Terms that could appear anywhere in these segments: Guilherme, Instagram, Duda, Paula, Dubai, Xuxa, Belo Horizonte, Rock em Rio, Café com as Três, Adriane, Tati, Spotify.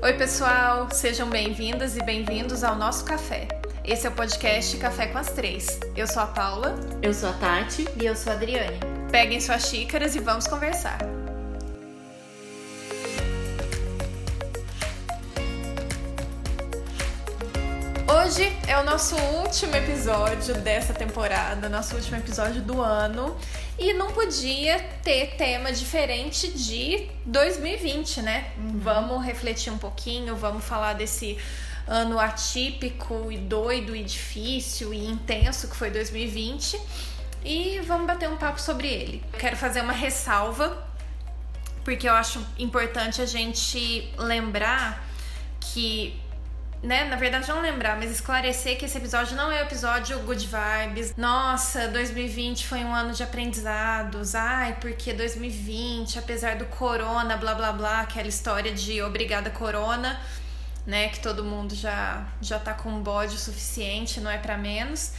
Oi pessoal, sejam bem-vindas e bem-vindos ao nosso café. Esse é o podcast Café com as Três. Eu sou a Paula. Eu sou a Tati. E eu sou a Adriane. Peguem suas xícaras e vamos conversar. Hoje é o nosso último episódio dessa temporada, nosso último episódio do ano. E não podia ter tema diferente de 2020, né? Vamos refletir um pouquinho, vamos falar desse ano atípico e doido e difícil e intenso que foi 2020 e vamos bater um papo sobre ele. Quero fazer uma ressalva, porque eu acho importante a gente lembrar que... Na verdade não lembrar, mas esclarecer que esse episódio não é o episódio Good Vibes. Nossa, 2020 foi um ano de aprendizados. Ai, porque 2020, apesar do corona, blá blá blá, aquela história de obrigada corona, né? Que todo mundo já tá com bode o suficiente, não é pra menos.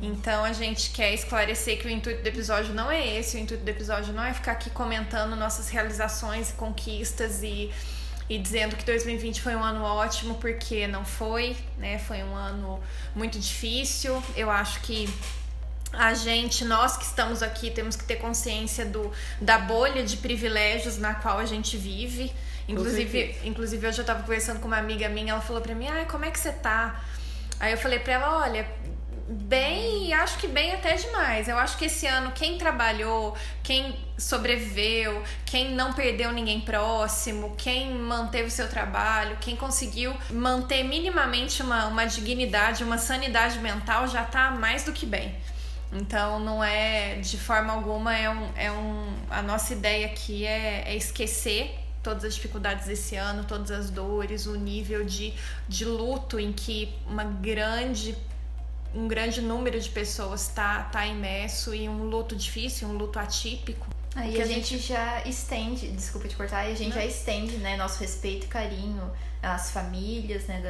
Então a gente quer esclarecer que o intuito do episódio não é esse. O intuito do episódio não é ficar aqui comentando nossas realizações, conquistas e dizendo que 2020 foi um ano ótimo, porque não foi, né? Foi um ano muito difícil. Eu acho que nós que estamos aqui, temos que ter consciência da bolha de privilégios na qual a gente vive. Inclusive hoje eu tava conversando com uma amiga minha, ela falou pra mim, como é que você tá? Aí eu falei pra ela, olha... Bem, acho que bem até demais. Eu acho que esse ano quem trabalhou, quem sobreviveu, quem não perdeu ninguém próximo, quem manteve o seu trabalho, quem conseguiu manter minimamente uma dignidade, uma sanidade mental, já tá mais do que bem. Então não é, de forma alguma, a nossa ideia aqui é esquecer todas as dificuldades desse ano, todas as dores, o nível de luto em que um grande número de pessoas tá imerso em um luto difícil, um luto atípico. Aí a gente já estende, desculpa te cortar, aí a gente já estende, né, nosso respeito e carinho às famílias, né,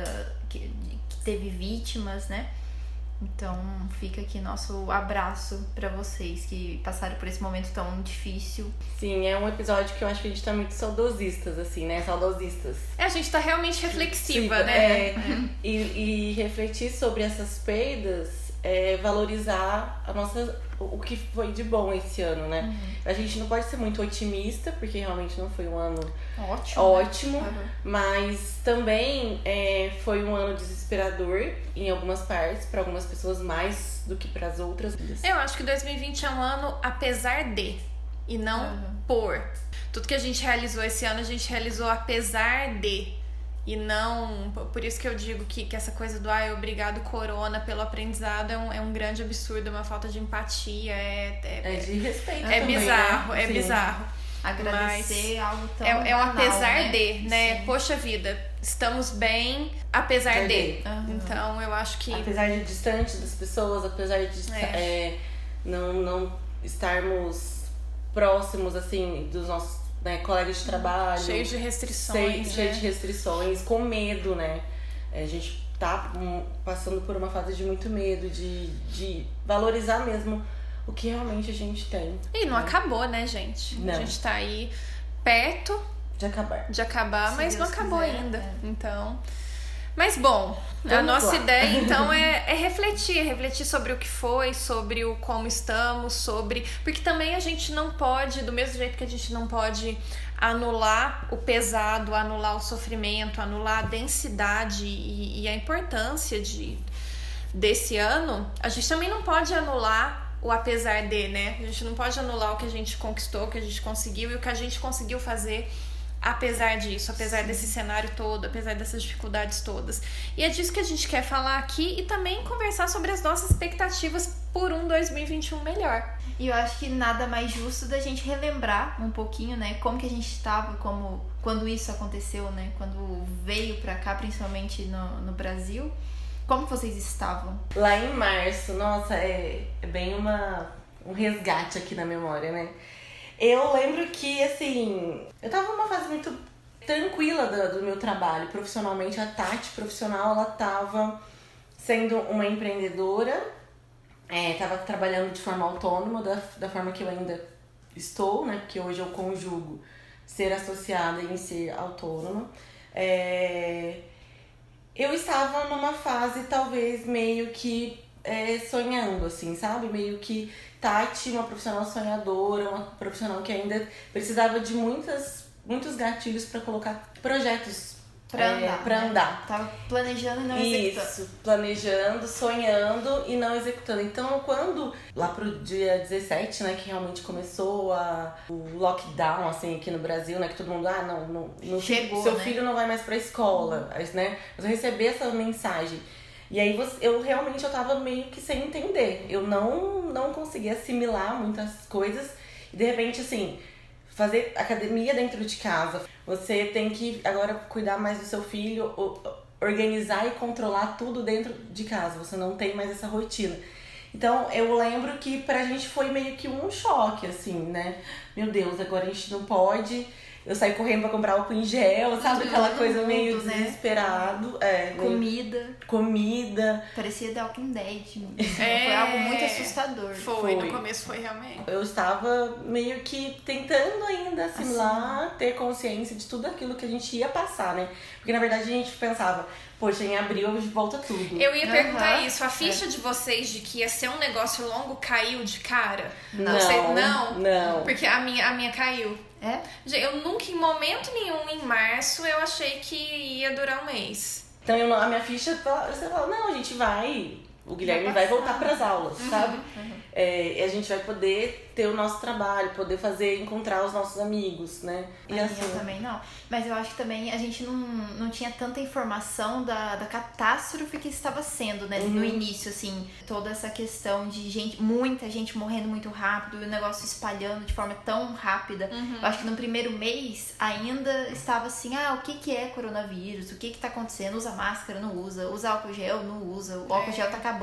que teve vítimas, né? Então fica aqui nosso abraço pra vocês que passaram por esse momento tão difícil. Sim, é um episódio que eu acho que a gente tá muito saudosistas, assim, né? Saudosistas. A gente tá realmente reflexiva, né? E refletir sobre essas perdas é valorizar o que foi de bom esse ano, né? A gente não pode ser muito otimista, porque realmente não foi um ano ótimo, né? Mas também foi um ano desesperador em algumas partes, para algumas pessoas mais do que para as outras. Eu acho que 2020 é um ano apesar de, e não por. Tudo que a gente realizou esse ano, a gente realizou apesar de. E não... Por isso que eu digo que essa coisa do obrigado corona pelo aprendizado é um grande absurdo, é uma falta de empatia, é de respeito também, bizarro, né? É bizarro. Agradecer algo tão banal, é um apesar, né? Sim. Poxa vida, estamos bem, apesar de. Então eu acho que... Apesar de distante das pessoas, apesar de não estarmos próximos, assim, dos nossos... Né, colegas de trabalho, cheios de restrições, com medo, né? A gente tá passando por uma fase de muito medo, de valorizar mesmo o que realmente a gente tem. E não acabou, né, gente? Não. A gente tá aí perto de acabar, mas Deus não acabou ainda. Então, mas bom, a nossa ideia então é refletir sobre o que foi, sobre o como estamos, porque também a gente não pode, do mesmo jeito que a gente não pode anular o pesado, anular o sofrimento, anular a densidade e a importância desse ano, a gente também não pode anular o apesar de, né? A gente não pode anular o que a gente conquistou, o que a gente conseguiu e o que a gente conseguiu fazer apesar disso, apesar desse cenário todo, apesar dessas dificuldades todas. E é disso que a gente quer falar aqui e também conversar sobre as nossas expectativas por um 2021 melhor. E eu acho que nada mais justo da gente relembrar um pouquinho, né, como que a gente estava, quando isso aconteceu, né, quando veio pra cá, principalmente no Brasil. Como vocês estavam? Lá em março, nossa, é bem um resgate aqui na memória, né? Eu lembro que, assim, eu tava numa fase muito tranquila do meu trabalho profissionalmente. A Tati, profissional, ela tava sendo uma empreendedora, tava trabalhando de forma autônoma, da forma que eu ainda estou, né? Porque hoje eu conjugo ser associada e ser autônoma. Eu estava numa fase, talvez, meio que sonhando, assim, sabe? Meio que Tati, uma profissional sonhadora, uma profissional que ainda precisava de muitos gatilhos para colocar projetos pra andar. Tava planejando e não executando. Isso, planejando, sonhando e não executando. Então, quando lá pro dia 17, né, que realmente começou o lockdown, assim, aqui no Brasil, né, que todo mundo, não chegou, seu filho não vai mais pra escola, né? Eu recebi essa mensagem. E aí, eu tava meio que sem entender. Eu não conseguia assimilar muitas coisas. E de repente, assim, fazer academia dentro de casa. Você tem que agora cuidar mais do seu filho, organizar e controlar tudo dentro de casa. Você não tem mais essa rotina. Então, eu lembro que pra gente foi meio que um choque, assim, né? Meu Deus, agora a gente não pode... Eu saí correndo pra comprar álcool em gel, sabe? Aquela coisa meio mundo, desesperado. Né? Comida. Parecia The Walking Dead. Foi algo muito assustador. Foi, no começo foi realmente. Eu estava meio que tentando ainda assimilar, ter consciência de tudo aquilo que a gente ia passar, né? Porque na verdade a gente pensava, poxa, em abril volta tudo. Eu ia perguntar isso. A ficha de vocês de que ia ser um negócio longo caiu de cara? Não. Porque a minha caiu. É? Eu nunca, em momento nenhum, em março, eu achei que ia durar um mês. Então, a minha ficha, você fala, não, a gente vai... O Guilherme vai voltar pras aulas, sabe? E a gente vai poder ter o nosso trabalho, poder encontrar os nossos amigos, né? E assim... Eu também não. Mas eu acho que também a gente não tinha tanta informação da catástrofe que estava sendo, né? No início, assim, toda essa questão de muita gente morrendo muito rápido, e o negócio espalhando de forma tão rápida. Eu acho que no primeiro mês ainda estava assim, o que é coronavírus? O que tá acontecendo? Usa máscara, não usa. Usa álcool gel, não usa. O álcool gel tá acabando.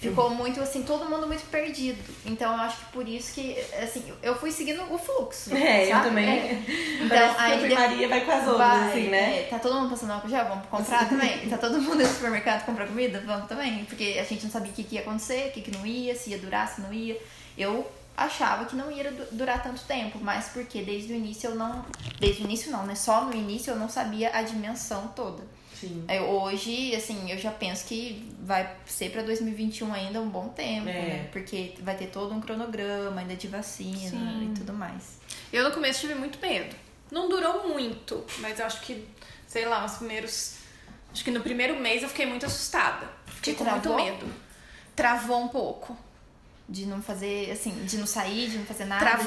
Ficou muito, assim, todo mundo muito perdido. Então, eu acho que por isso que, assim, eu fui seguindo o fluxo. Eu também. Então, aí que a primaria vai com as outras, assim, né? Tá todo mundo passando álcool gel? Vamos comprar também? Tá todo mundo no supermercado comprar comida? Vamos também? Porque a gente não sabia o que ia acontecer, o que não ia, se ia durar, se não ia. Eu achava que não ia durar tanto tempo, mas porque desde o início eu não... Desde o início não, né? Só no início eu não sabia a dimensão toda. Sim. Hoje, assim, eu já penso que vai ser pra 2021 ainda um bom tempo, né? Porque vai ter todo um cronograma ainda de vacina e tudo mais. Eu no começo tive muito medo. Não durou muito, mas eu acho que, sei lá, acho que no primeiro mês eu fiquei muito assustada. Fiquei com muito medo. Travou um pouco. De não fazer, assim, de não sair, de não fazer nada.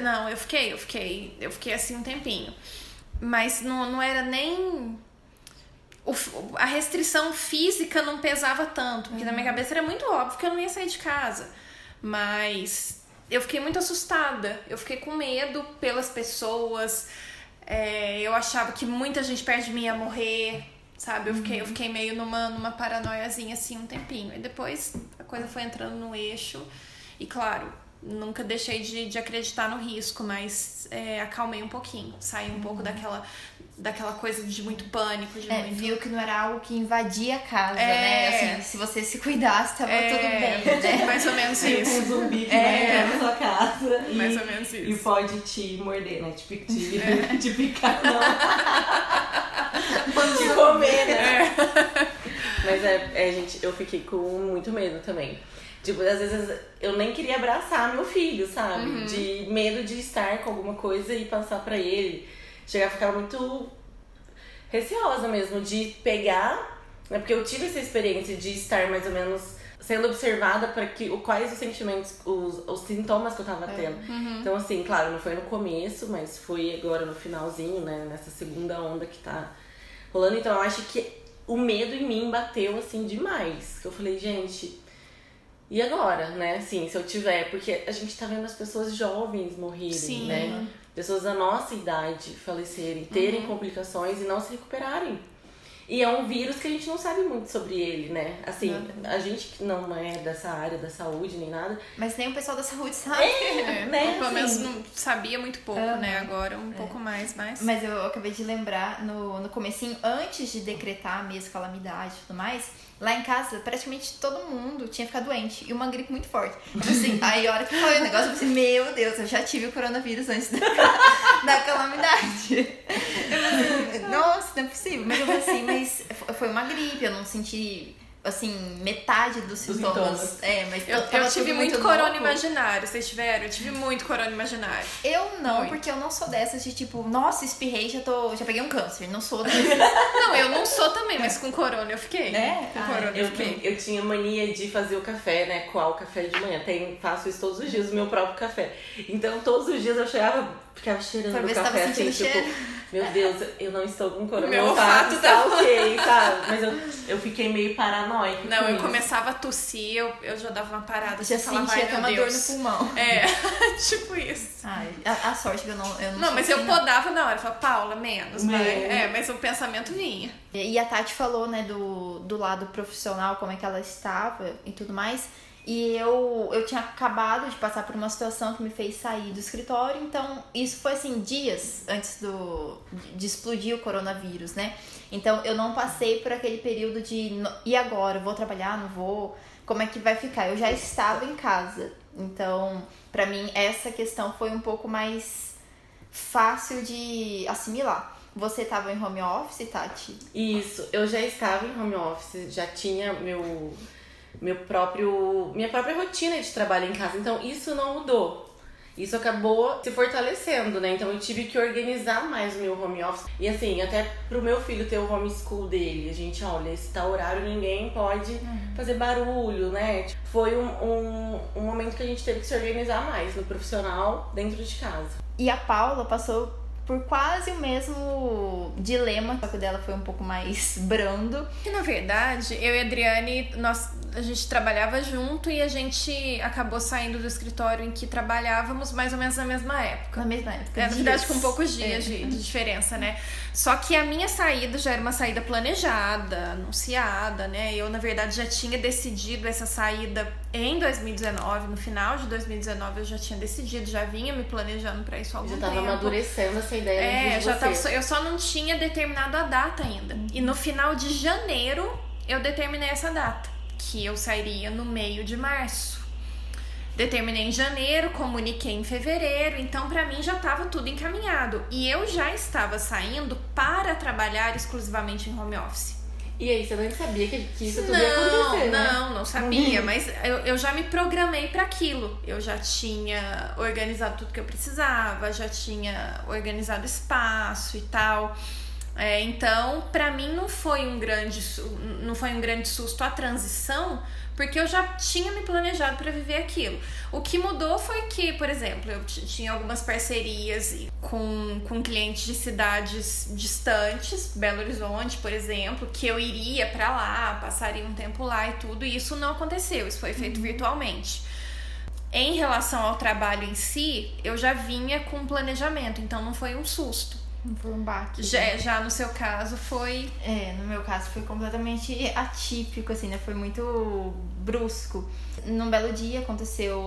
Não, eu fiquei assim um tempinho. Mas não era nem... A restrição física não pesava tanto, porque na minha cabeça era muito óbvio que eu não ia sair de casa. Mas eu fiquei muito assustada, eu fiquei com medo pelas pessoas, eu achava que muita gente perto de mim ia morrer, sabe? Eu fiquei meio numa paranoiazinha assim um tempinho. E depois a coisa foi entrando no eixo e, claro, nunca deixei de acreditar no risco, mas acalmei um pouquinho, saí um pouco daquela coisa de muito pânico, viu que não era algo que invadia a casa, né? Assim, se você se cuidasse, tava tudo bem, né? Mais ou menos isso. Um zumbi que vai entrar na sua casa mais ou menos isso. E pode te morder, né? Te picar, não. Pode te comer, né? Mas gente, eu fiquei com muito medo também. Tipo, às vezes eu nem queria abraçar meu filho, sabe? De medo de estar com alguma coisa e passar pra ele. Chegar a ficar muito receosa mesmo de pegar, né? Porque eu tive essa experiência de estar mais ou menos sendo observada para quais os sentimentos, os sintomas que eu tava tendo. Então, assim, claro, não foi no começo, mas foi agora no finalzinho, né? Nessa segunda onda que tá rolando. Então, eu acho que o medo em mim bateu, assim, demais. Eu falei, gente... E agora, né? Assim, se eu tiver... Porque a gente tá vendo as pessoas jovens morrerem, né? Pessoas da nossa idade falecerem, terem complicações e não se recuperarem. E é um vírus que a gente não sabe muito sobre ele, né? Assim, a gente que não é dessa área da saúde nem nada... Mas nem o pessoal da saúde sabe. Né? Pelo menos não sabia muito pouco, né? Agora um pouco mais, mas... Mas eu acabei de lembrar, no comecinho, antes de decretar mesmo calamidade e tudo mais... Lá em casa, praticamente todo mundo tinha ficado doente. E uma gripe muito forte. Assim, aí a hora que foi o negócio, eu pensei, meu Deus, eu já tive o coronavírus antes da da calamidade. Eu, nossa, não é possível. Mas eu falei assim, mas foi uma gripe, eu não senti... assim, metade dos sintomas. É, mas eu tive muito corona imaginário, vocês tiveram? Eu tive muito corona imaginário. Eu não, muito. Porque eu não sou dessas de tipo, nossa, espirrei, já peguei um câncer. Não sou dessas. Não, eu não sou também, mas com corona eu fiquei. Né? Com corona eu fiquei. Eu tinha mania de fazer o café, né? Coar o café de manhã. Faço isso todos os dias, o meu próprio café. Então, todos os dias eu ficava cheirando o café, assim, tipo... Cheiro. Meu Deus, eu não estou com corona. Meu olfato tá ok, sabe? Mas eu fiquei meio paranoica. Não, eu começava a tossir, eu já dava uma parada. Já sentia até uma dor no pulmão. É, tipo isso. Ai, a sorte que eu não mas eu podava na hora. Eu falava, Paula, menos, né? É, mas o pensamento vinha. E a Tati falou, né, do lado profissional, como é que ela estava e tudo mais. E eu tinha acabado de passar por uma situação que me fez sair do escritório. Então, isso foi assim, dias antes de explodir o coronavírus, né? Então, eu não passei por aquele período de... E agora? Vou trabalhar? Não vou? Como é que vai ficar? Eu já estava em casa. Então, pra mim, essa questão foi um pouco mais fácil de assimilar. Você estava em home office, Tati? Isso. Eu já estava em home office. Já tinha minha própria rotina de trabalho em casa. Então, isso não mudou. Isso acabou se fortalecendo, né? Então, eu tive que organizar mais o meu home office. E assim, até pro meu filho ter o homeschool dele. A gente, olha, esse tal horário ninguém pode fazer barulho, né? Foi um momento que a gente teve que se organizar mais no profissional, dentro de casa. E a Paula passou por quase o mesmo dilema, só que o dela foi um pouco mais brando. E na verdade, eu e a Adriane, a gente trabalhava junto e a gente acabou saindo do escritório em que trabalhávamos mais ou menos na mesma época. Na mesma época. É, na verdade, com poucos dias de diferença, né? Só que a minha saída já era uma saída planejada, anunciada, né? Eu, na verdade, já tinha decidido essa saída em 2019, no final de 2019 eu já tinha decidido, já vinha me planejando pra isso há algum tempo. Já tava amadurecendo essa ideia de já você. Eu só não tinha determinado a data ainda. E no final de janeiro eu determinei essa data, que eu sairia no meio de março. Determinei em janeiro, comuniquei em fevereiro, então pra mim já tava tudo encaminhado. E eu já estava saindo para trabalhar exclusivamente em home office. E aí, você nem sabia que isso tudo ia acontecer, né? Não sabia, mas eu já me programei para aquilo. Eu já tinha organizado tudo que eu precisava, já tinha organizado espaço e tal. É, então, para mim não foi um grande susto a transição, porque eu já tinha me planejado para viver aquilo. O que mudou foi que, por exemplo, eu tinha algumas parcerias com clientes de cidades distantes, Belo Horizonte, por exemplo, que eu iria para lá, passaria um tempo lá e tudo, e isso não aconteceu, isso foi feito virtualmente. Em relação ao trabalho em si, eu já vinha com planejamento, então não foi um susto. Foi um baque. Já no seu caso foi... É, no meu caso foi completamente atípico, assim, né? Foi muito brusco. Num belo dia aconteceu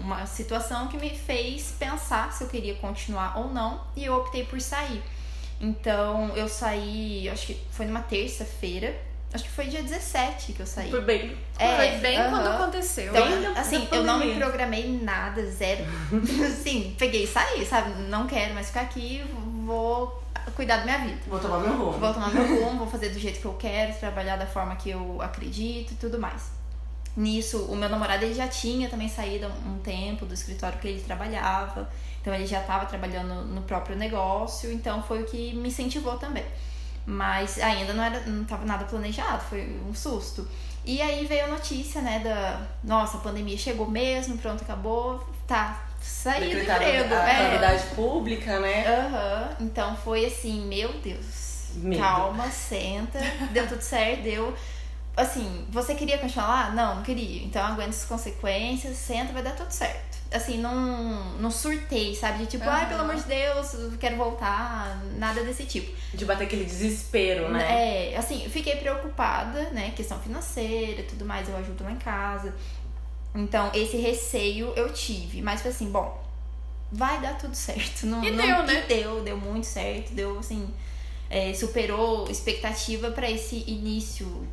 uma situação que me fez pensar se eu queria continuar ou não. E eu optei por sair. Então, eu saí, acho que foi numa terça-feira. Acho que foi dia 17 que eu saí. Foi bem quando aconteceu. Então, assim, eu não me programei nada, zero. Assim, peguei e saí, sabe? Não quero mais ficar aqui, vou cuidar da minha vida. Vou tomar meu rumo. Vou tomar meu rumo, vou fazer do jeito que eu quero, trabalhar da forma que eu acredito e tudo mais. Nisso, o meu namorado, ele já tinha também saído um tempo do escritório que ele trabalhava. Então, ele já estava trabalhando no próprio negócio. Então, foi o que me incentivou também. Mas ainda não estava nada planejado, foi um susto. E aí veio a notícia, né, nossa, a pandemia chegou mesmo, pronto, acabou, tá, saí do emprego. Autoridade pública, né? Então foi assim, meu Deus, medo. Calma, senta, deu tudo certo, deu... Assim, você queria continuar lá? Não queria. Então aguenta as consequências, senta, vai dar tudo certo. Assim, não surtei, sabe? De tipo, ai, pelo amor de Deus, quero voltar, nada desse tipo. De bater aquele desespero, né? É, assim, fiquei preocupada, né? Questão financeira e tudo mais, eu ajudo lá em casa. Então, esse receio eu tive. Mas foi assim, bom, vai dar tudo certo. Né? Deu muito certo, deu assim, superou expectativa pra esse início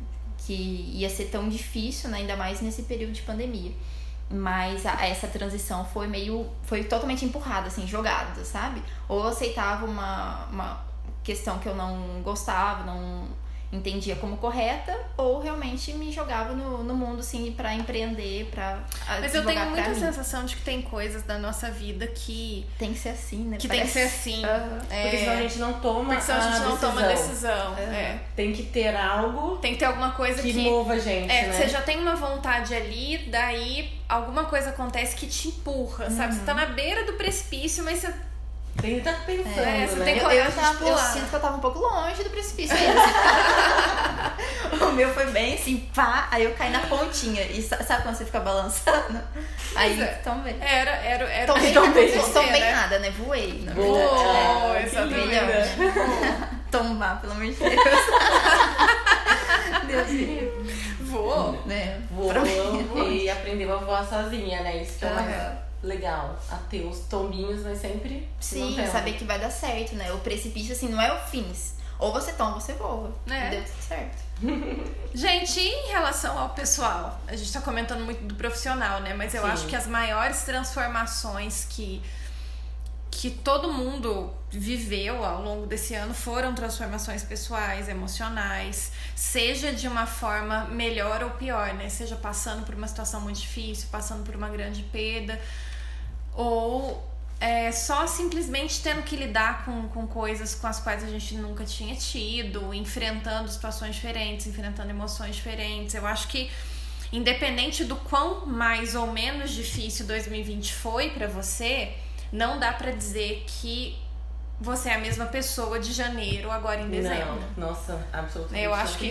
que ia ser tão difícil, né? Ainda mais nesse período de pandemia. Mas essa transição foi totalmente empurrada, assim, jogada, sabe? Ou eu aceitava uma questão que eu não gostava, não entendia como correta, ou realmente me jogava no mundo, assim, pra empreender, pra desenvolver. Mas eu tenho muita sensação de que tem coisas da nossa vida que... tem que ser assim, né? Que parece. Tem que ser assim. Uhum. Porque senão a gente não toma a decisão. Uhum. É. Tem que ter algo... tem que ter alguma coisa que mova a gente, né? Você já tem uma vontade ali, daí... alguma coisa acontece que te empurra, sabe? Você tá na beira do precipício, mas você... tem que estar pensando, você tem coragem de pular. Eu sinto que eu tava um pouco longe do precipício. O meu foi bem assim, pá, aí eu caí na pontinha. E sabe quando você fica balançando? Aí também. Era. Tombei nada, né? Voei. Na verdade. Exatamente. Tombar, pelo amor de Deus. Deus me livre. Voou, né? Voou e aprendeu a voar sozinha, né? Isso que é mais legal, a ter os tombinhos, mas sempre... sim, saber que vai dar certo, né? O precipício, assim, não é o fim. Ou você toma, ou você voa. É. Deu tudo certo. Gente, em relação ao pessoal, a gente tá comentando muito do profissional, né? Mas eu acho que as maiores transformações que todo mundo viveu ao longo desse ano foram transformações pessoais, emocionais, seja de uma forma melhor ou pior, né? Seja passando por uma situação muito difícil, passando por uma grande perda, ou só simplesmente tendo que lidar com coisas com as quais a gente nunca tinha tido, enfrentando situações diferentes, enfrentando emoções diferentes. Eu acho que, independente do quão mais ou menos difícil 2020 foi pra você, não dá pra dizer que você é a mesma pessoa de janeiro agora em dezembro. Não, nossa, absolutamente. Eu acho que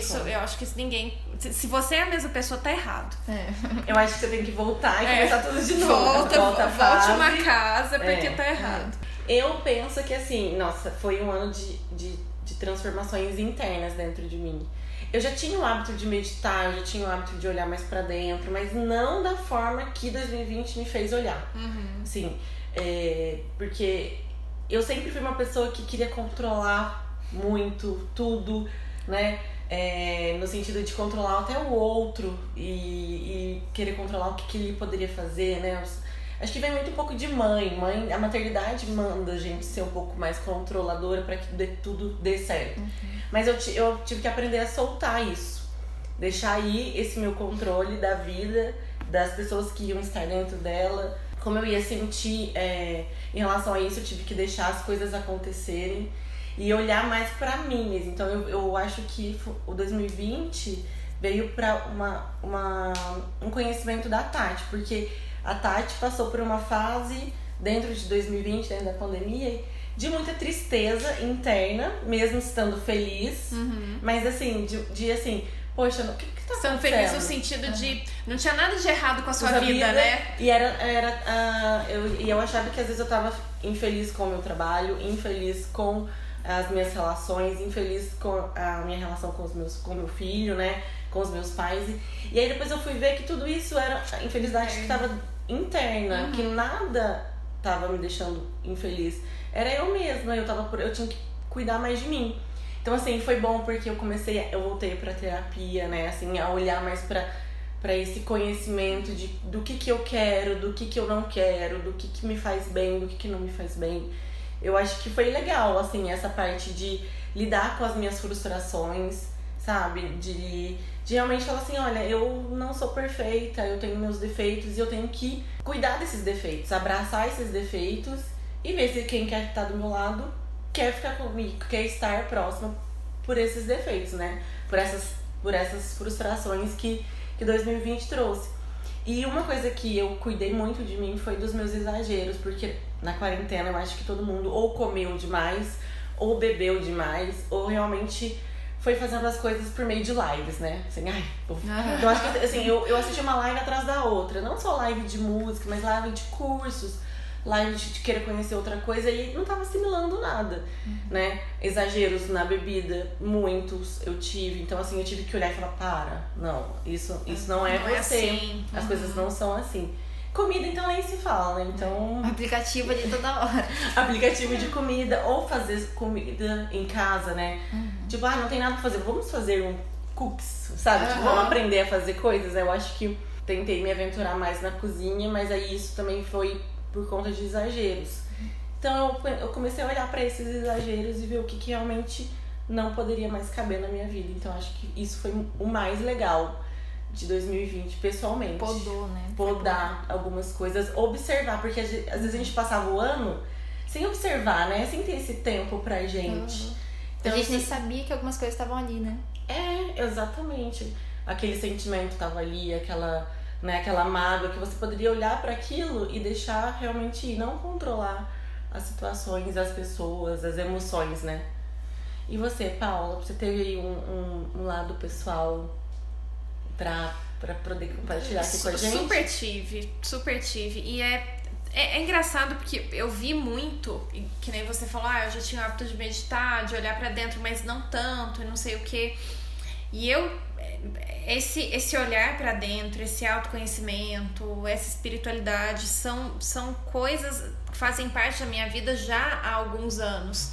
isso ninguém... se você é a mesma pessoa, tá errado. Eu acho que você tem que voltar e começar tudo de novo. Volte uma casa, porque tá errado. Eu penso que, assim, nossa, foi um ano de transformações internas dentro de mim. Eu já tinha o hábito de meditar, eu já tinha o hábito de olhar mais pra dentro, mas não da forma que 2020 me fez olhar. Uhum. Assim, porque eu sempre fui uma pessoa que queria controlar muito tudo, né? No sentido de controlar até o outro e querer controlar o que ele poderia fazer, né? Acho que vem muito um pouco de mãe. A maternidade manda a gente ser um pouco mais controladora para que tudo dê certo. Uhum. Mas eu tive que aprender a soltar isso. Deixar aí esse meu controle da vida, das pessoas que iam estar dentro dela. Como eu ia sentir em relação a isso, eu tive que deixar as coisas acontecerem e olhar mais pra mim mesmo. Então eu acho que o 2020 veio pra um conhecimento da Tati, porque a Tati passou por uma fase dentro de 2020, dentro da pandemia, de muita tristeza interna, mesmo estando feliz, mas assim, de assim... poxa, o que tá acontecendo? Sendo feliz no sentido de... não tinha nada de errado com a sua vida, né? E eu achava que às vezes eu tava infeliz com o meu trabalho, infeliz com as minhas relações, infeliz com a minha relação com o meu filho, né? Com os meus pais. E aí depois eu fui ver que tudo isso era a infelicidade que tava interna, que nada tava me deixando infeliz. Era eu mesma, eu tinha que cuidar mais de mim. Então, assim, foi bom porque eu voltei pra terapia, né, assim, a olhar mais pra esse conhecimento do que eu quero, do que eu não quero, do que me faz bem, do que não me faz bem. Eu acho que foi legal, assim, essa parte de lidar com as minhas frustrações, sabe, de realmente falar assim, olha, eu não sou perfeita, eu tenho meus defeitos e eu tenho que cuidar desses defeitos, abraçar esses defeitos e ver se quem quer estar do meu lado quer ficar comigo, quer estar próximo por esses defeitos, né? Por essas frustrações que 2020 trouxe. E uma coisa que eu cuidei muito de mim foi dos meus exageros, porque na quarentena eu acho que todo mundo ou comeu demais, ou bebeu demais, ou realmente foi fazendo as coisas por meio de lives, né? Assim, então acho que, assim, eu assisti uma live atrás da outra. Não só live de música, mas live de cursos. Lá a gente queria conhecer outra coisa e não tava assimilando nada, né? Exageros na bebida, muitos eu tive. Então, assim, eu tive que olhar e falar, isso não é você. Assim. As coisas não são assim. Comida, então, nem se fala, né? Então... aplicativo ali toda hora. Aplicativo de comida ou fazer comida em casa, né? Tipo, não tem nada pra fazer. Vamos fazer um cooks, sabe? Tipo, vamos aprender a fazer coisas. Eu acho que tentei me aventurar mais na cozinha, mas aí isso também foi por conta de exageros. Então eu comecei a olhar para esses exageros e ver o que, que realmente não poderia mais caber na minha vida. Então acho que isso foi o mais legal de 2020, pessoalmente. Podou, né? Podar algumas coisas, observar, porque às vezes a gente passava o ano sem observar, né? Sem ter esse tempo pra gente. Uhum. Então, a gente nem sabia que algumas coisas estavam ali, né? É, exatamente. Aquele sentimento tava ali, aquela, né, aquela mágoa que você poderia olhar para aquilo e deixar realmente ir, não controlar as situações, as pessoas, as emoções, né? E você, Paula, você teve aí um lado pessoal pra poder compartilhar aqui com a gente? Super tive. E é engraçado porque eu vi muito, que nem você falou, eu já tinha o hábito de meditar, de olhar pra dentro, mas não tanto, e não sei o quê. E esse olhar pra dentro, esse autoconhecimento, essa espiritualidade, são coisas que fazem parte da minha vida já há alguns anos.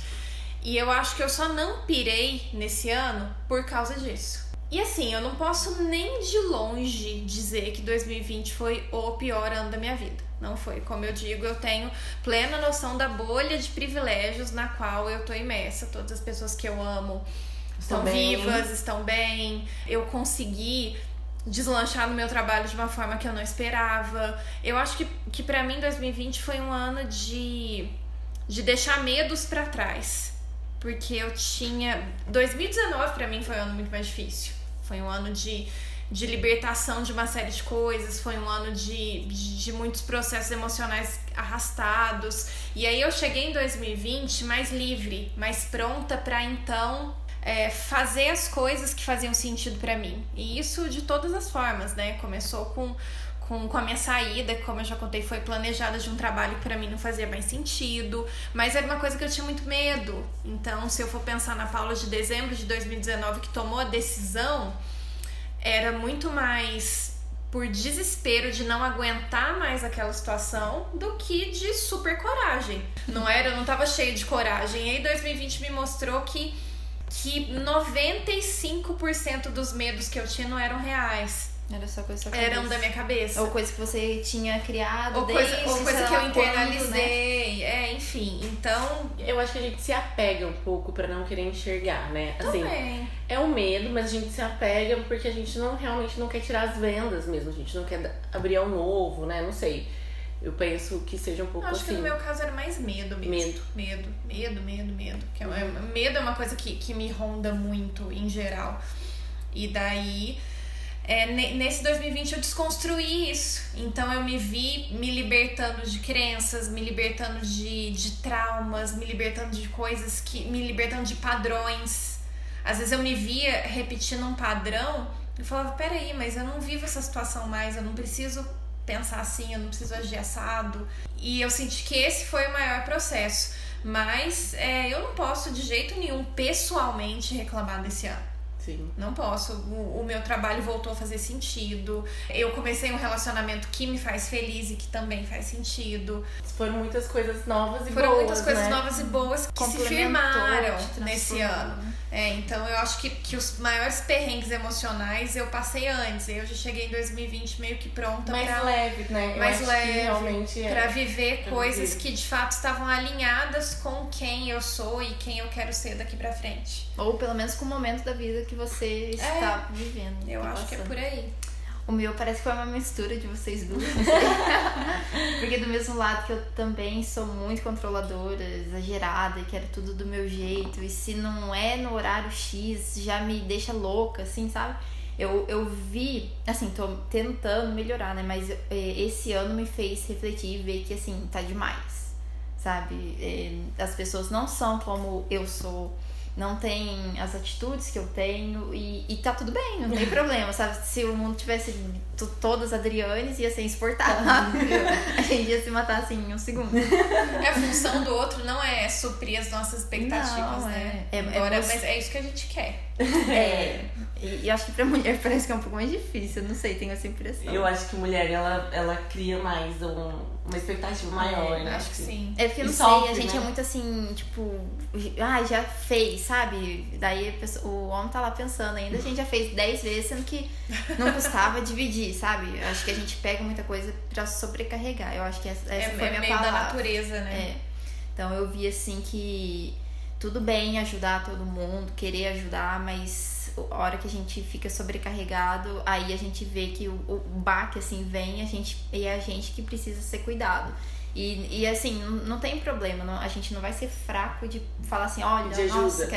E eu acho que eu só não pirei nesse ano por causa disso. E assim, eu não posso nem de longe dizer que 2020 foi o pior ano da minha vida. Não foi. Como eu digo, eu tenho plena noção da bolha de privilégios na qual eu tô imersa. Todas as pessoas que eu amo estão vivas, estão bem. Eu consegui deslanchar no meu trabalho de uma forma que eu não esperava. Eu acho que pra mim 2020 foi um ano de deixar medos pra trás. Porque eu tinha... 2019 pra mim foi um ano muito mais difícil. Foi um ano de libertação de uma série de coisas. Foi um ano de muitos processos emocionais arrastados. E aí eu cheguei em 2020 mais livre, mais pronta pra então fazer as coisas que faziam sentido pra mim. E isso de todas as formas, né? Começou com a minha saída, que como eu já contei, foi planejada de um trabalho que pra mim não fazia mais sentido, mas era uma coisa que eu tinha muito medo. Então, se eu for pensar na Paula de dezembro de 2019, que tomou a decisão, era muito mais por desespero de não aguentar mais aquela situação do que de super coragem. Eu não tava cheia de coragem. E aí 2020 me mostrou que 95% dos medos que eu tinha não eram reais. Era só coisa da cabeça. Eram da minha cabeça. Ou coisa que você tinha criado, ou coisa que eu internalizei. Né? Enfim. Então, eu acho que a gente se apega um pouco pra não querer enxergar, né? Assim, também. É um medo, mas a gente se apega porque a gente realmente não quer tirar as vendas mesmo. A gente não quer abrir ao novo, né? Não sei. Eu penso que seja um pouco assim. Acho que no meu caso era mais medo mesmo. Medo. Porque medo é uma coisa que me ronda muito em geral. E daí... nesse 2020 eu desconstruí isso, então eu me vi me libertando de crenças, me libertando de traumas, me libertando de coisas, me libertando de padrões. Às vezes eu me via repetindo um padrão e falava, peraí, mas eu não vivo essa situação mais, eu não preciso pensar assim, eu não preciso agir assado. E eu senti que esse foi o maior processo, mas eu não posso de jeito nenhum pessoalmente reclamar desse ano. Sim. Não posso, o meu trabalho voltou a fazer sentido, eu comecei um relacionamento que me faz feliz e que também faz sentido. Foram muitas coisas novas e boas que se firmaram nesse ano. Então eu acho que os maiores perrengues emocionais eu passei antes, eu já cheguei em 2020 meio que pronta mais pra... leve, né? Eu mais leve, pra viver coisas que de fato estavam alinhadas com quem eu sou e quem eu quero ser daqui pra frente. Ou pelo menos com o momento da vida que você está vivendo. Eu acho que é por aí. O meu parece que foi uma mistura de vocês duas. Porque do mesmo lado que eu também sou muito controladora, exagerada, e quero tudo do meu jeito. E se não é no horário X, já me deixa louca, assim, sabe? Eu vi, assim, tô tentando melhorar, né? Mas esse ano me fez refletir e ver que, assim, tá demais, sabe? As pessoas não são como eu sou. Não tem as atitudes que eu tenho e tá tudo bem, não tem problema, sabe? Se o mundo tivesse todas Adrianes, ia ser insuportável. A gente ia se matar, assim, em um segundo. A função do outro não é suprir as nossas expectativas, não, né? Mas é isso que a gente quer. E acho que pra mulher parece que é um pouco mais difícil, eu não sei, tenho essa impressão. Eu acho que mulher, ela cria mais um... uma expectativa maior, né? Acho que sim. É porque eu não sei, a gente né? é muito assim, tipo, ah, já fez, sabe? Daí o homem tá lá pensando ainda, a gente já fez 10 vezes, sendo que não custava dividir, sabe? Acho que a gente pega muita coisa pra sobrecarregar. Eu acho que essa foi a minha meio palavra. Da natureza, né? É. Então eu vi assim que tudo bem ajudar todo mundo, querer ajudar, mas a hora que a gente fica sobrecarregado, aí a gente vê que o baque assim vem e é a gente que precisa ser cuidado. E assim, não tem problema, não, a gente não vai ser fraco de falar assim, olha, nossa,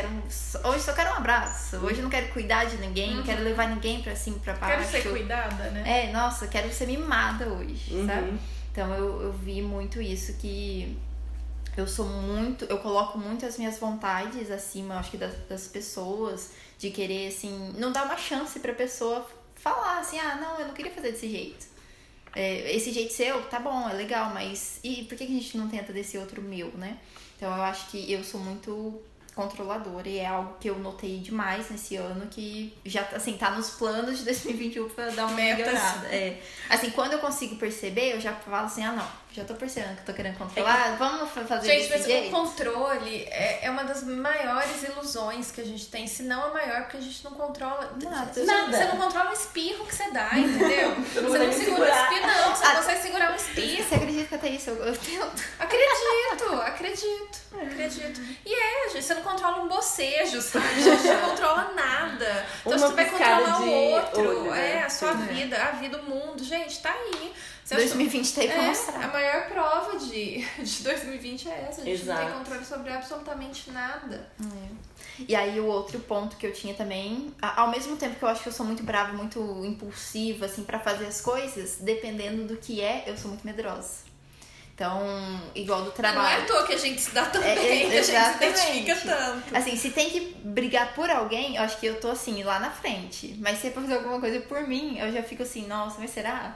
hoje só quero um abraço, hoje não quero cuidar de ninguém, não quero levar ninguém pra cima, pra baixo. Quero ser cuidada, né? É, nossa, quero ser mimada hoje, sabe? Então eu vi muito isso, que eu coloco muito as minhas vontades acima, acho que das pessoas, de querer, assim, não dar uma chance pra pessoa falar, assim, ah, não, eu não queria fazer desse jeito. É, esse jeito seu, tá bom, é legal, mas e por que a gente não tenta desse outro meu, né? Então, eu acho que eu sou muito controladora e é algo que eu notei demais nesse ano, que já, assim, tá nos planos de 2021 pra dar uma melhorada. É. Assim, quando eu consigo perceber, eu já falo assim, ah, não, já tô percebendo que eu tô querendo controlar, vamos fazer isso. Gente, mas jeito. O controle é uma das maiores ilusões que a gente tem, se não a maior, porque a gente não controla nada. Você não controla o espirro que você dá, entendeu? Você não segura o espirro, não, você não consegue segurar o espirro. Você acredita até isso? Eu tento. Acredito. E gente, você não controla um bocejo, sabe? A gente não controla nada. Então você vai controlar o outro, olho, né? A sua vida, a vida, o mundo, gente, tá aí. 2020 tem pra mostrar. A maior prova de 2020 é essa. A gente não tem controle sobre absolutamente nada. E aí o outro ponto que eu tinha também, ao mesmo tempo que eu acho que eu sou muito brava, muito impulsiva, assim, pra fazer as coisas, dependendo do que eu sou muito medrosa. Então, igual do trabalho. Não é à toa que a gente se dá tão bem, que a gente se identifica tanto. Assim, se tem que brigar por alguém, eu acho que eu tô assim, lá na frente. Mas se é pra fazer alguma coisa por mim, eu já fico assim, nossa, mas será?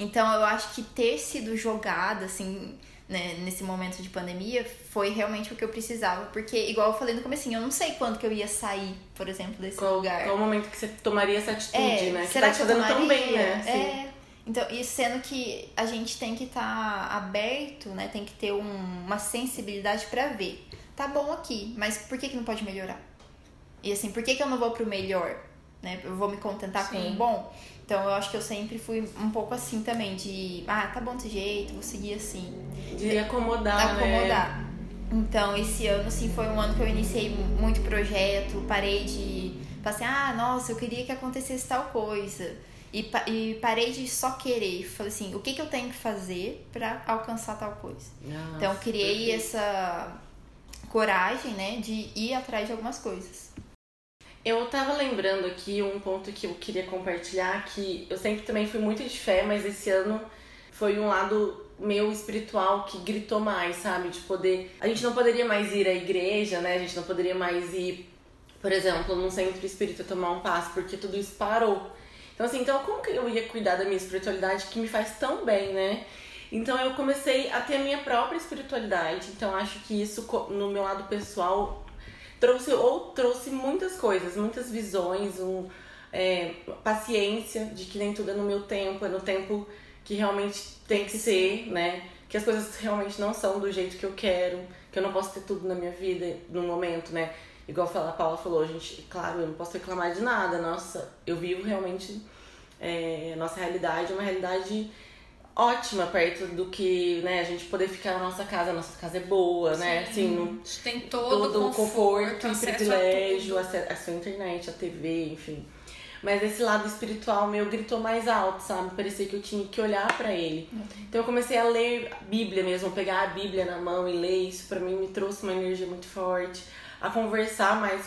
Então, eu acho que ter sido jogada, assim, né, nesse momento de pandemia, foi realmente o que eu precisava. Porque, igual eu falei no comecinho, eu não sei quando que eu ia sair, por exemplo, desse lugar. Qual o momento que você tomaria essa atitude, né? Será que tá te fazendo tão bem, né? Assim. Então, e sendo que a gente tem que estar aberto, né? Tem que ter uma sensibilidade pra ver. Tá bom aqui, mas por que não pode melhorar? E assim, por que eu não vou pro melhor? Né? Eu vou me contentar com o bom? Então, eu acho que eu sempre fui um pouco assim também, de... Ah, tá bom desse jeito, vou seguir assim. De acomodar, né? Então, esse ano, assim, foi um ano que eu iniciei muito projeto, parei de... Passei, ah, nossa, eu queria que acontecesse tal coisa... E parei de só querer. Falei assim, o que eu tenho que fazer pra alcançar tal coisa? Nossa, então, criei essa coragem, né? De ir atrás de algumas coisas. Eu tava lembrando aqui um ponto que eu queria compartilhar, que eu sempre também fui muito de fé, mas esse ano foi um lado meu espiritual que gritou mais, sabe? De poder... A gente não poderia mais ir à igreja, né? A gente não poderia mais ir, por exemplo, num centro espírita tomar um passe, porque tudo isso parou. Então assim, como que eu ia cuidar da minha espiritualidade que me faz tão bem, né? Então eu comecei a ter a minha própria espiritualidade. Então acho que isso, no meu lado pessoal, trouxe muitas coisas, muitas visões, paciência de que nem tudo é no meu tempo, é no tempo que realmente tem que ser, né? Que as coisas realmente não são do jeito que eu quero, que eu não posso ter tudo na minha vida, no momento, né? Igual a Paula falou, gente, claro, eu não posso reclamar de nada. Nossa, eu vivo realmente a nossa realidade, uma realidade ótima perto do que, né, a gente poder ficar na nossa casa. A nossa casa é boa, né? Assim, no, a gente tem todo o conforto, o privilégio, a sua internet, a TV, enfim. Mas esse lado espiritual meu gritou mais alto, sabe? Parecia que eu tinha que olhar pra ele. Então eu comecei a ler a Bíblia mesmo, pegar a Bíblia na mão e ler. Isso pra mim me trouxe uma energia muito forte. A conversar mais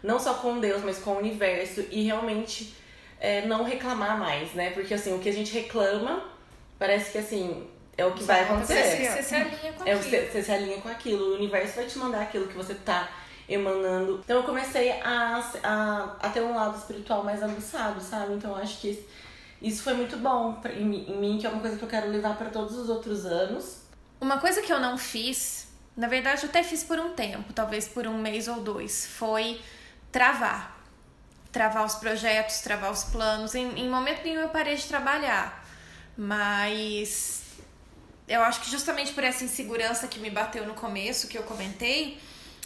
não só com Deus, mas com o universo. E realmente não reclamar mais, né? Porque assim, o que a gente reclama, parece que assim, é o que vai acontecer. Você se alinha com aquilo. Você se alinha com aquilo. O universo vai te mandar aquilo que você tá emanando. Então eu comecei a ter um lado espiritual mais aguçado, sabe? Então eu acho que isso foi muito bom em mim, que é uma coisa que eu quero levar para todos os outros anos. Uma coisa que eu não fiz... Na verdade, eu até fiz por um tempo, talvez por um mês ou dois, foi travar. Travar os projetos, travar os planos. Em momento nenhum eu parei de trabalhar, mas eu acho que justamente por essa insegurança que me bateu no começo, que eu comentei,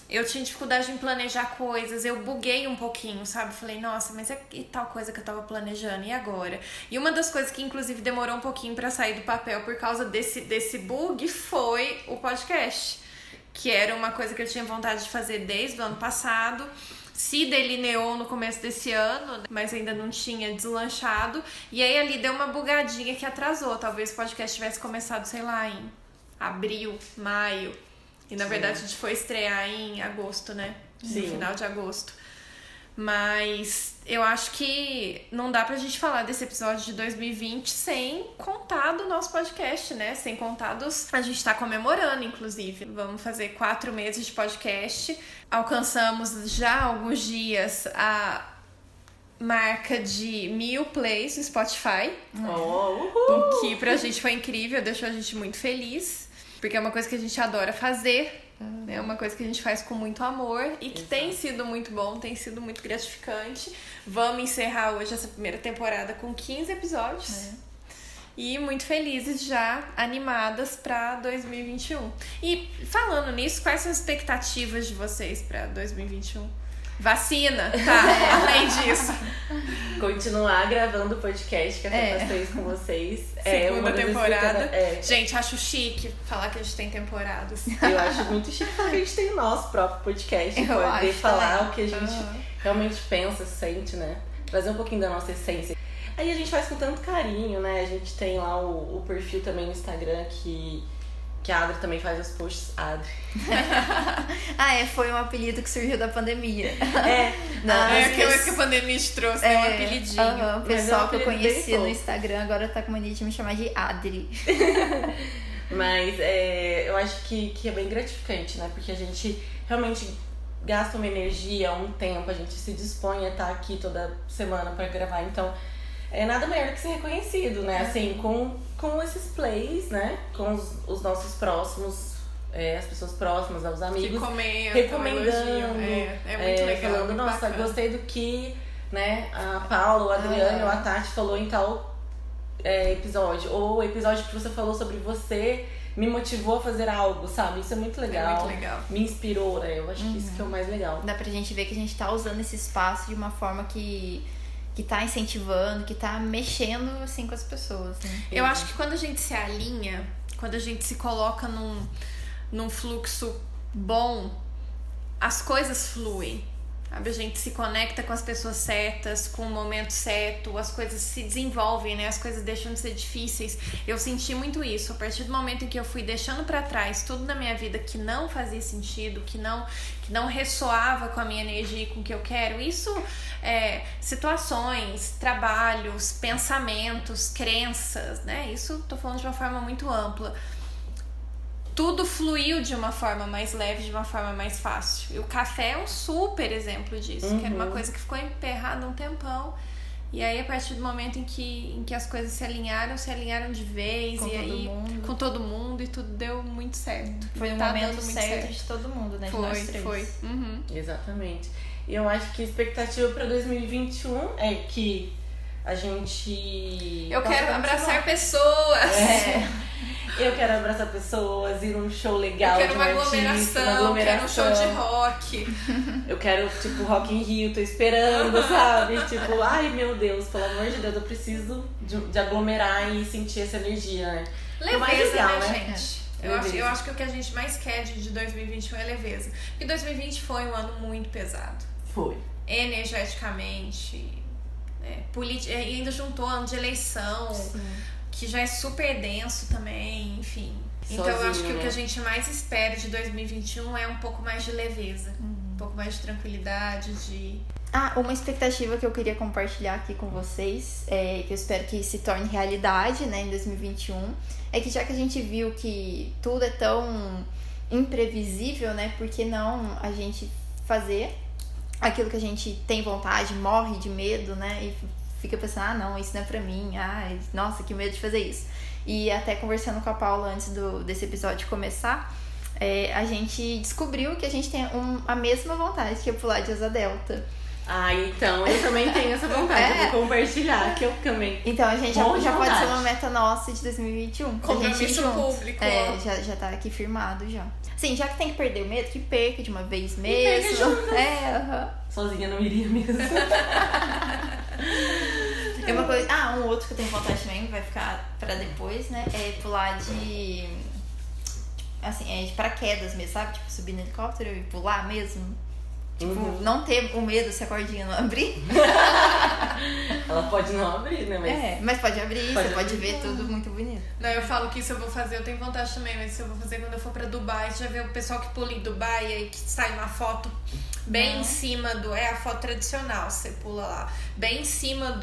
eu tinha dificuldade em planejar coisas, eu buguei um pouquinho, sabe? Falei, nossa, mas é tal coisa que eu tava planejando, e agora? E uma das coisas que, inclusive, demorou um pouquinho pra sair do papel por causa desse bug foi o podcast, que era uma coisa que eu tinha vontade de fazer desde o ano passado, se delineou no começo desse ano, mas ainda não tinha deslanchado, e aí ali deu uma bugadinha que atrasou, talvez o podcast tivesse começado, sei lá, em abril, maio, e na verdade a gente foi estrear em agosto, né? Sim. No final de agosto. Mas eu acho que não dá pra gente falar desse episódio de 2020 sem contar do nosso podcast, né? Sem contar dos... A gente tá comemorando, inclusive. Vamos fazer 4 meses de podcast. Alcançamos já alguns dias a marca de 1.000 plays no Spotify. O que pra gente foi incrível, deixou a gente muito feliz. Porque é uma coisa que a gente adora fazer, né? Uma coisa que a gente faz com muito amor e que tem sido muito bom, tem sido muito gratificante. Vamos encerrar hoje essa primeira temporada com 15 episódios. É. E muito felizes já, animadas pra 2021. E falando nisso, quais são as expectativas de vocês pra 2021? Vacina, tá? Além disso. Continuar gravando o podcast Café com as Três com vocês. Segunda temporada. Gente, acho chique falar que a gente tem temporadas. Eu acho muito chique falar que a gente tem o nosso próprio podcast. Eu poder falar o que a gente realmente pensa, sente, né? Trazer um pouquinho da nossa essência. Aí a gente faz com tanto carinho, né? A gente tem lá o perfil também no Instagram que a Adri também faz os posts, Adri. Foi um apelido que surgiu da pandemia. Aquilo que a pandemia te trouxe, né? Um apelidinho. O pessoal que eu conhecia no Instagram agora tá com mania de me chamar de Adri. Mas eu acho que é bem gratificante, né? Porque a gente realmente gasta uma energia, um tempo, a gente se dispõe a estar aqui toda semana pra gravar. Então, é nada melhor do que ser reconhecido, né? Assim, com esses plays, né? Com os nossos próximos, as pessoas próximas, aos amigos. Que comentam, recomendando. É muito legal. Falando, muito nossa, bacana. Gostei do que, né? A Paula, a Adriane ou a Tati falou em tal episódio. Ou o episódio que você falou sobre você me motivou a fazer algo, sabe? Isso é muito legal. É muito legal. Me inspirou, né? Eu acho que isso que é o mais legal. Dá pra gente ver que a gente tá usando esse espaço de uma forma que tá incentivando, que tá mexendo, assim, com as pessoas, né? Eu acho que quando a gente se alinha, quando a gente se coloca num fluxo bom, as coisas fluem, sabe? A gente se conecta com as pessoas certas, com o momento certo, as coisas se desenvolvem, né? As coisas deixam de ser difíceis. Eu senti muito isso. A partir do momento em que eu fui deixando pra trás tudo na minha vida que não fazia sentido, que não ressoava com a minha energia e com o que eu quero, isso situações, trabalhos, pensamentos, crenças, né? Isso tô falando de uma forma muito ampla. Tudo fluiu de uma forma mais leve, de uma forma mais fácil. E o café é um super exemplo disso, que era uma coisa que ficou emperrada um tempão. E aí, a partir do momento em que as coisas se alinharam de vez, com todo mundo, e tudo deu muito certo. Foi um momento certo de todo mundo, né? Foi. Exatamente. E eu acho que a expectativa para 2021 é que a gente... Eu quero abraçar pessoas! Eu quero abraçar pessoas, ir num show legal, eu quero uma aglomeração, eu quero um show de rock. Eu quero, tipo, Rock em Rio, tô esperando, sabe? Tipo, ai meu Deus, pelo amor de Deus, eu preciso de aglomerar e sentir essa energia, né? Leveza, mais legal, né, gente? Eu acho que o que a gente mais quer de 2021 é leveza. Porque 2020 foi um ano muito pesado. Foi. Energeticamente, ainda juntou ano de eleição... Sim. Que já é super denso também, enfim. Sozinho, então eu acho que o que a gente mais espera de 2021 é um pouco mais de leveza. Um pouco mais de tranquilidade, uma expectativa que eu queria compartilhar aqui com vocês, que eu espero que se torne realidade, né, em 2021, é que já que a gente viu que tudo é tão imprevisível, né, por que não a gente fazer aquilo que a gente tem vontade, morre de medo, né, e fica pensando, não, isso não é pra mim, nossa, que medo de fazer isso. E até conversando com a Paula antes desse episódio começar, a gente descobriu que a gente tem a mesma vontade que é pular de asa delta. Ah, então eu também tenho essa vontade de compartilhar, que eu também. Então a gente já pode ser uma meta nossa de 2021. Compromisso público. É, já tá aqui firmado já. Assim, já que tem que perder o medo, que perca de uma vez mesmo. Sozinha não iria mesmo. É uma coisa. Ah, um outro que eu tenho vontade também, vai ficar pra depois, né? É pular de. Assim, é de paraquedas mesmo, sabe? Tipo, subir no helicóptero e pular mesmo. Tipo, não ter o medo se a cordinha não abrir. Ela pode não abrir, né? Mas pode abrir, você pode ver tudo muito bonito. Não, eu falo que isso eu vou fazer, eu tenho vontade também, mas isso eu vou fazer quando eu for pra Dubai. Já vê o pessoal que pula em Dubai e aí que sai uma foto bem em cima do... É a foto tradicional, você pula lá. Bem em cima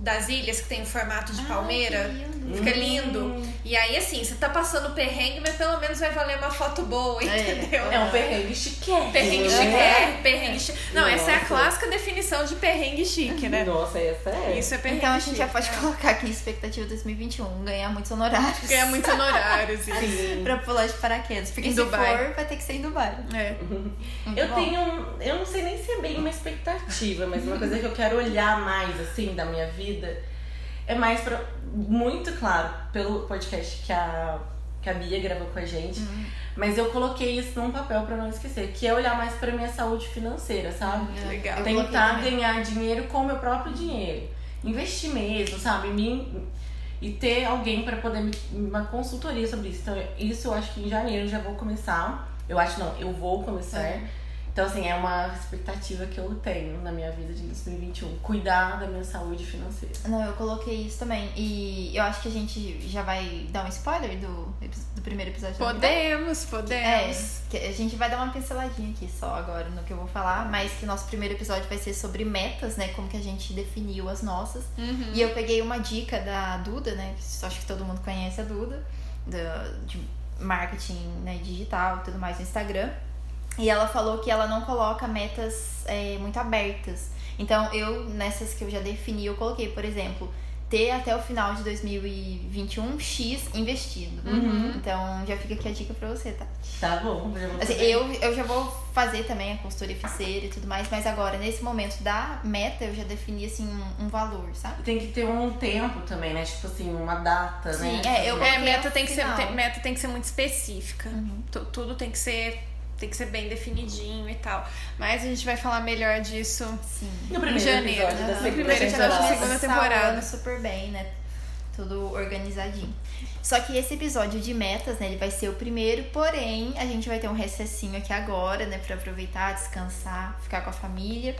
das ilhas que tem o formato de palmeira. Lindo. Fica lindo. E aí, assim, você tá passando perrengue, mas pelo menos vai valer uma foto boa, entendeu? É um perrengue chiquérrimo. Perrengue chiquérrimo. Perrengue chique. Não, nossa. Essa é a clássica definição de perrengue chique, né? Nossa, essa é. Isso é perrengue. Então a gente já pode colocar aqui expectativa 2021, ganhar muitos honorários. Ganhar muitos honorários, sim. Pra pular de paraquedas. Porque em se for, vai ter que ser em Dubai. É. Eu não sei nem se é bem uma expectativa, mas uma coisa que eu quero olhar mais, assim, da minha vida, é mais pra, muito claro, pelo podcast que a Bia gravou com a gente, mas eu coloquei isso num papel pra não esquecer, que é olhar mais pra minha saúde financeira, sabe? Legal. Tentar ganhar dinheiro com o meu próprio dinheiro, investir mesmo, sabe? E ter alguém pra poder uma consultoria sobre isso. Então, isso eu acho que em janeiro eu já vou começar. Eu vou começar. Então, assim, é uma expectativa que eu tenho na minha vida de 2021. Cuidar da minha saúde financeira. Não, eu coloquei isso também. E eu acho que a gente já vai dar um spoiler do primeiro episódio. Podemos. A gente vai dar uma pinceladinha aqui só agora no que eu vou falar. Mas que nosso primeiro episódio vai ser sobre metas, né? Como que a gente definiu as nossas. E eu peguei uma dica da Duda, né? Acho que todo mundo conhece a Duda. De marketing, né, digital e tudo mais no Instagram. E ela falou que ela não coloca metas muito abertas. Então, nessas que eu já defini, eu coloquei, por exemplo, ter até o final de 2021 X investido. Então, já fica aqui a dica pra você, Tati. Tá bom. Assim, eu já vou fazer também a consultoria financeira e tudo mais, mas agora, nesse momento da meta, eu já defini, assim, um valor, sabe? Tem que ter um tempo também, né? Tipo assim, uma data, né? Sim, meta tem que ser muito específica. Tudo tem que ser bem definidinho e tal. Mas a gente vai falar melhor disso em janeiro. No primeiro episódio da segunda temporada. Super bem, né? Tudo organizadinho. Só que esse episódio de metas, né? Ele vai ser o primeiro, porém, a gente vai ter um recessinho aqui agora, né? Pra aproveitar, descansar, ficar com a família.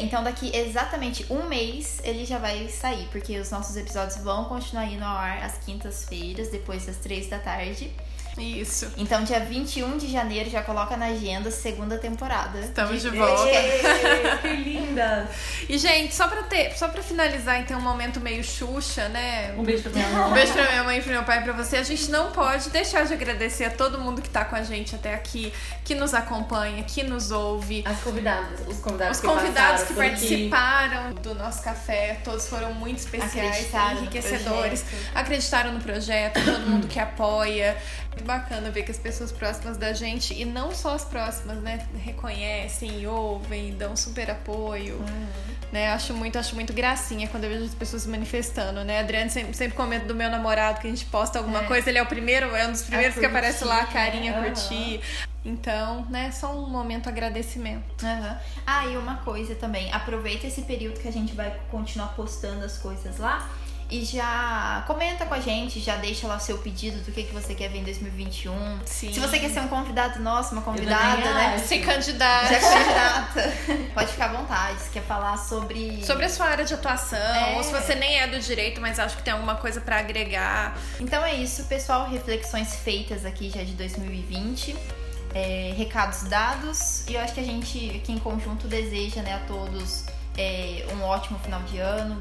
Então, daqui exatamente um mês, ele já vai sair. Porque os nossos episódios vão continuar indo ao ar às quintas-feiras, depois das 3 da tarde. Isso. Então, dia 21 de janeiro, já coloca na agenda, segunda temporada. Estamos de volta. Que linda! E, gente, só pra finalizar, então, um momento meio Xuxa, né? Um beijo pra minha mãe. Um beijo pra minha mãe e pro meu pai e pra você. A gente não pode deixar de agradecer a todo mundo que tá com a gente até aqui, que nos acompanha, que nos ouve. As convidadas. Os convidados que participaram do nosso café. Todos foram muito especiais, enriquecedores. Acreditaram no projeto. Todo mundo que apoia. Muito bacana ver que as pessoas próximas da gente, e não só as próximas, né, reconhecem, ouvem, dão super apoio, né, acho muito gracinha quando eu vejo as pessoas se manifestando, né, Adriane sempre comenta do meu namorado, que a gente posta alguma coisa, ele é um dos primeiros que aparece lá, a carinha, curtir. Então, né, só um momento agradecimento. Ah, e uma coisa também, aproveita esse período que a gente vai continuar postando as coisas lá. E já comenta com a gente, já deixa lá o seu pedido do que você quer ver em 2021. Sim. Se você quer ser um convidado nosso, uma convidada, né? Se candidata. Já candidata. Pode ficar à vontade. Se quer falar sobre a sua área de atuação, ou se você nem é do direito, mas acho que tem alguma coisa pra agregar. Então é isso, pessoal. Reflexões feitas aqui já de 2020. Recados dados. E eu acho que a gente aqui em conjunto deseja, né, a todos... um ótimo final de ano,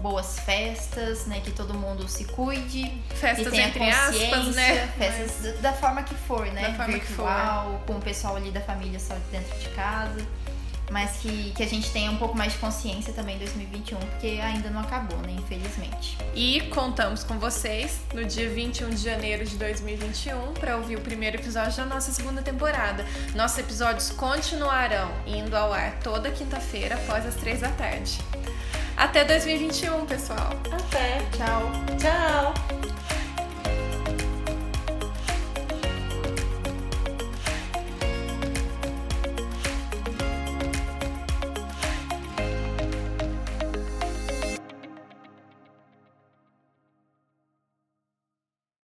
boas festas, né? Que todo mundo se cuide. Festas entre aspas, né? Festas da forma que for, né? Virtual, com o pessoal ali da família só dentro de casa. mas que a gente tenha um pouco mais de consciência também em 2021, porque ainda não acabou, né, infelizmente. E contamos com vocês no dia 21 de janeiro de 2021 para ouvir o primeiro episódio da nossa segunda temporada. Nossos episódios continuarão indo ao ar toda quinta-feira após as 3 da tarde. Até 2021, pessoal! Até! Tchau! Tchau!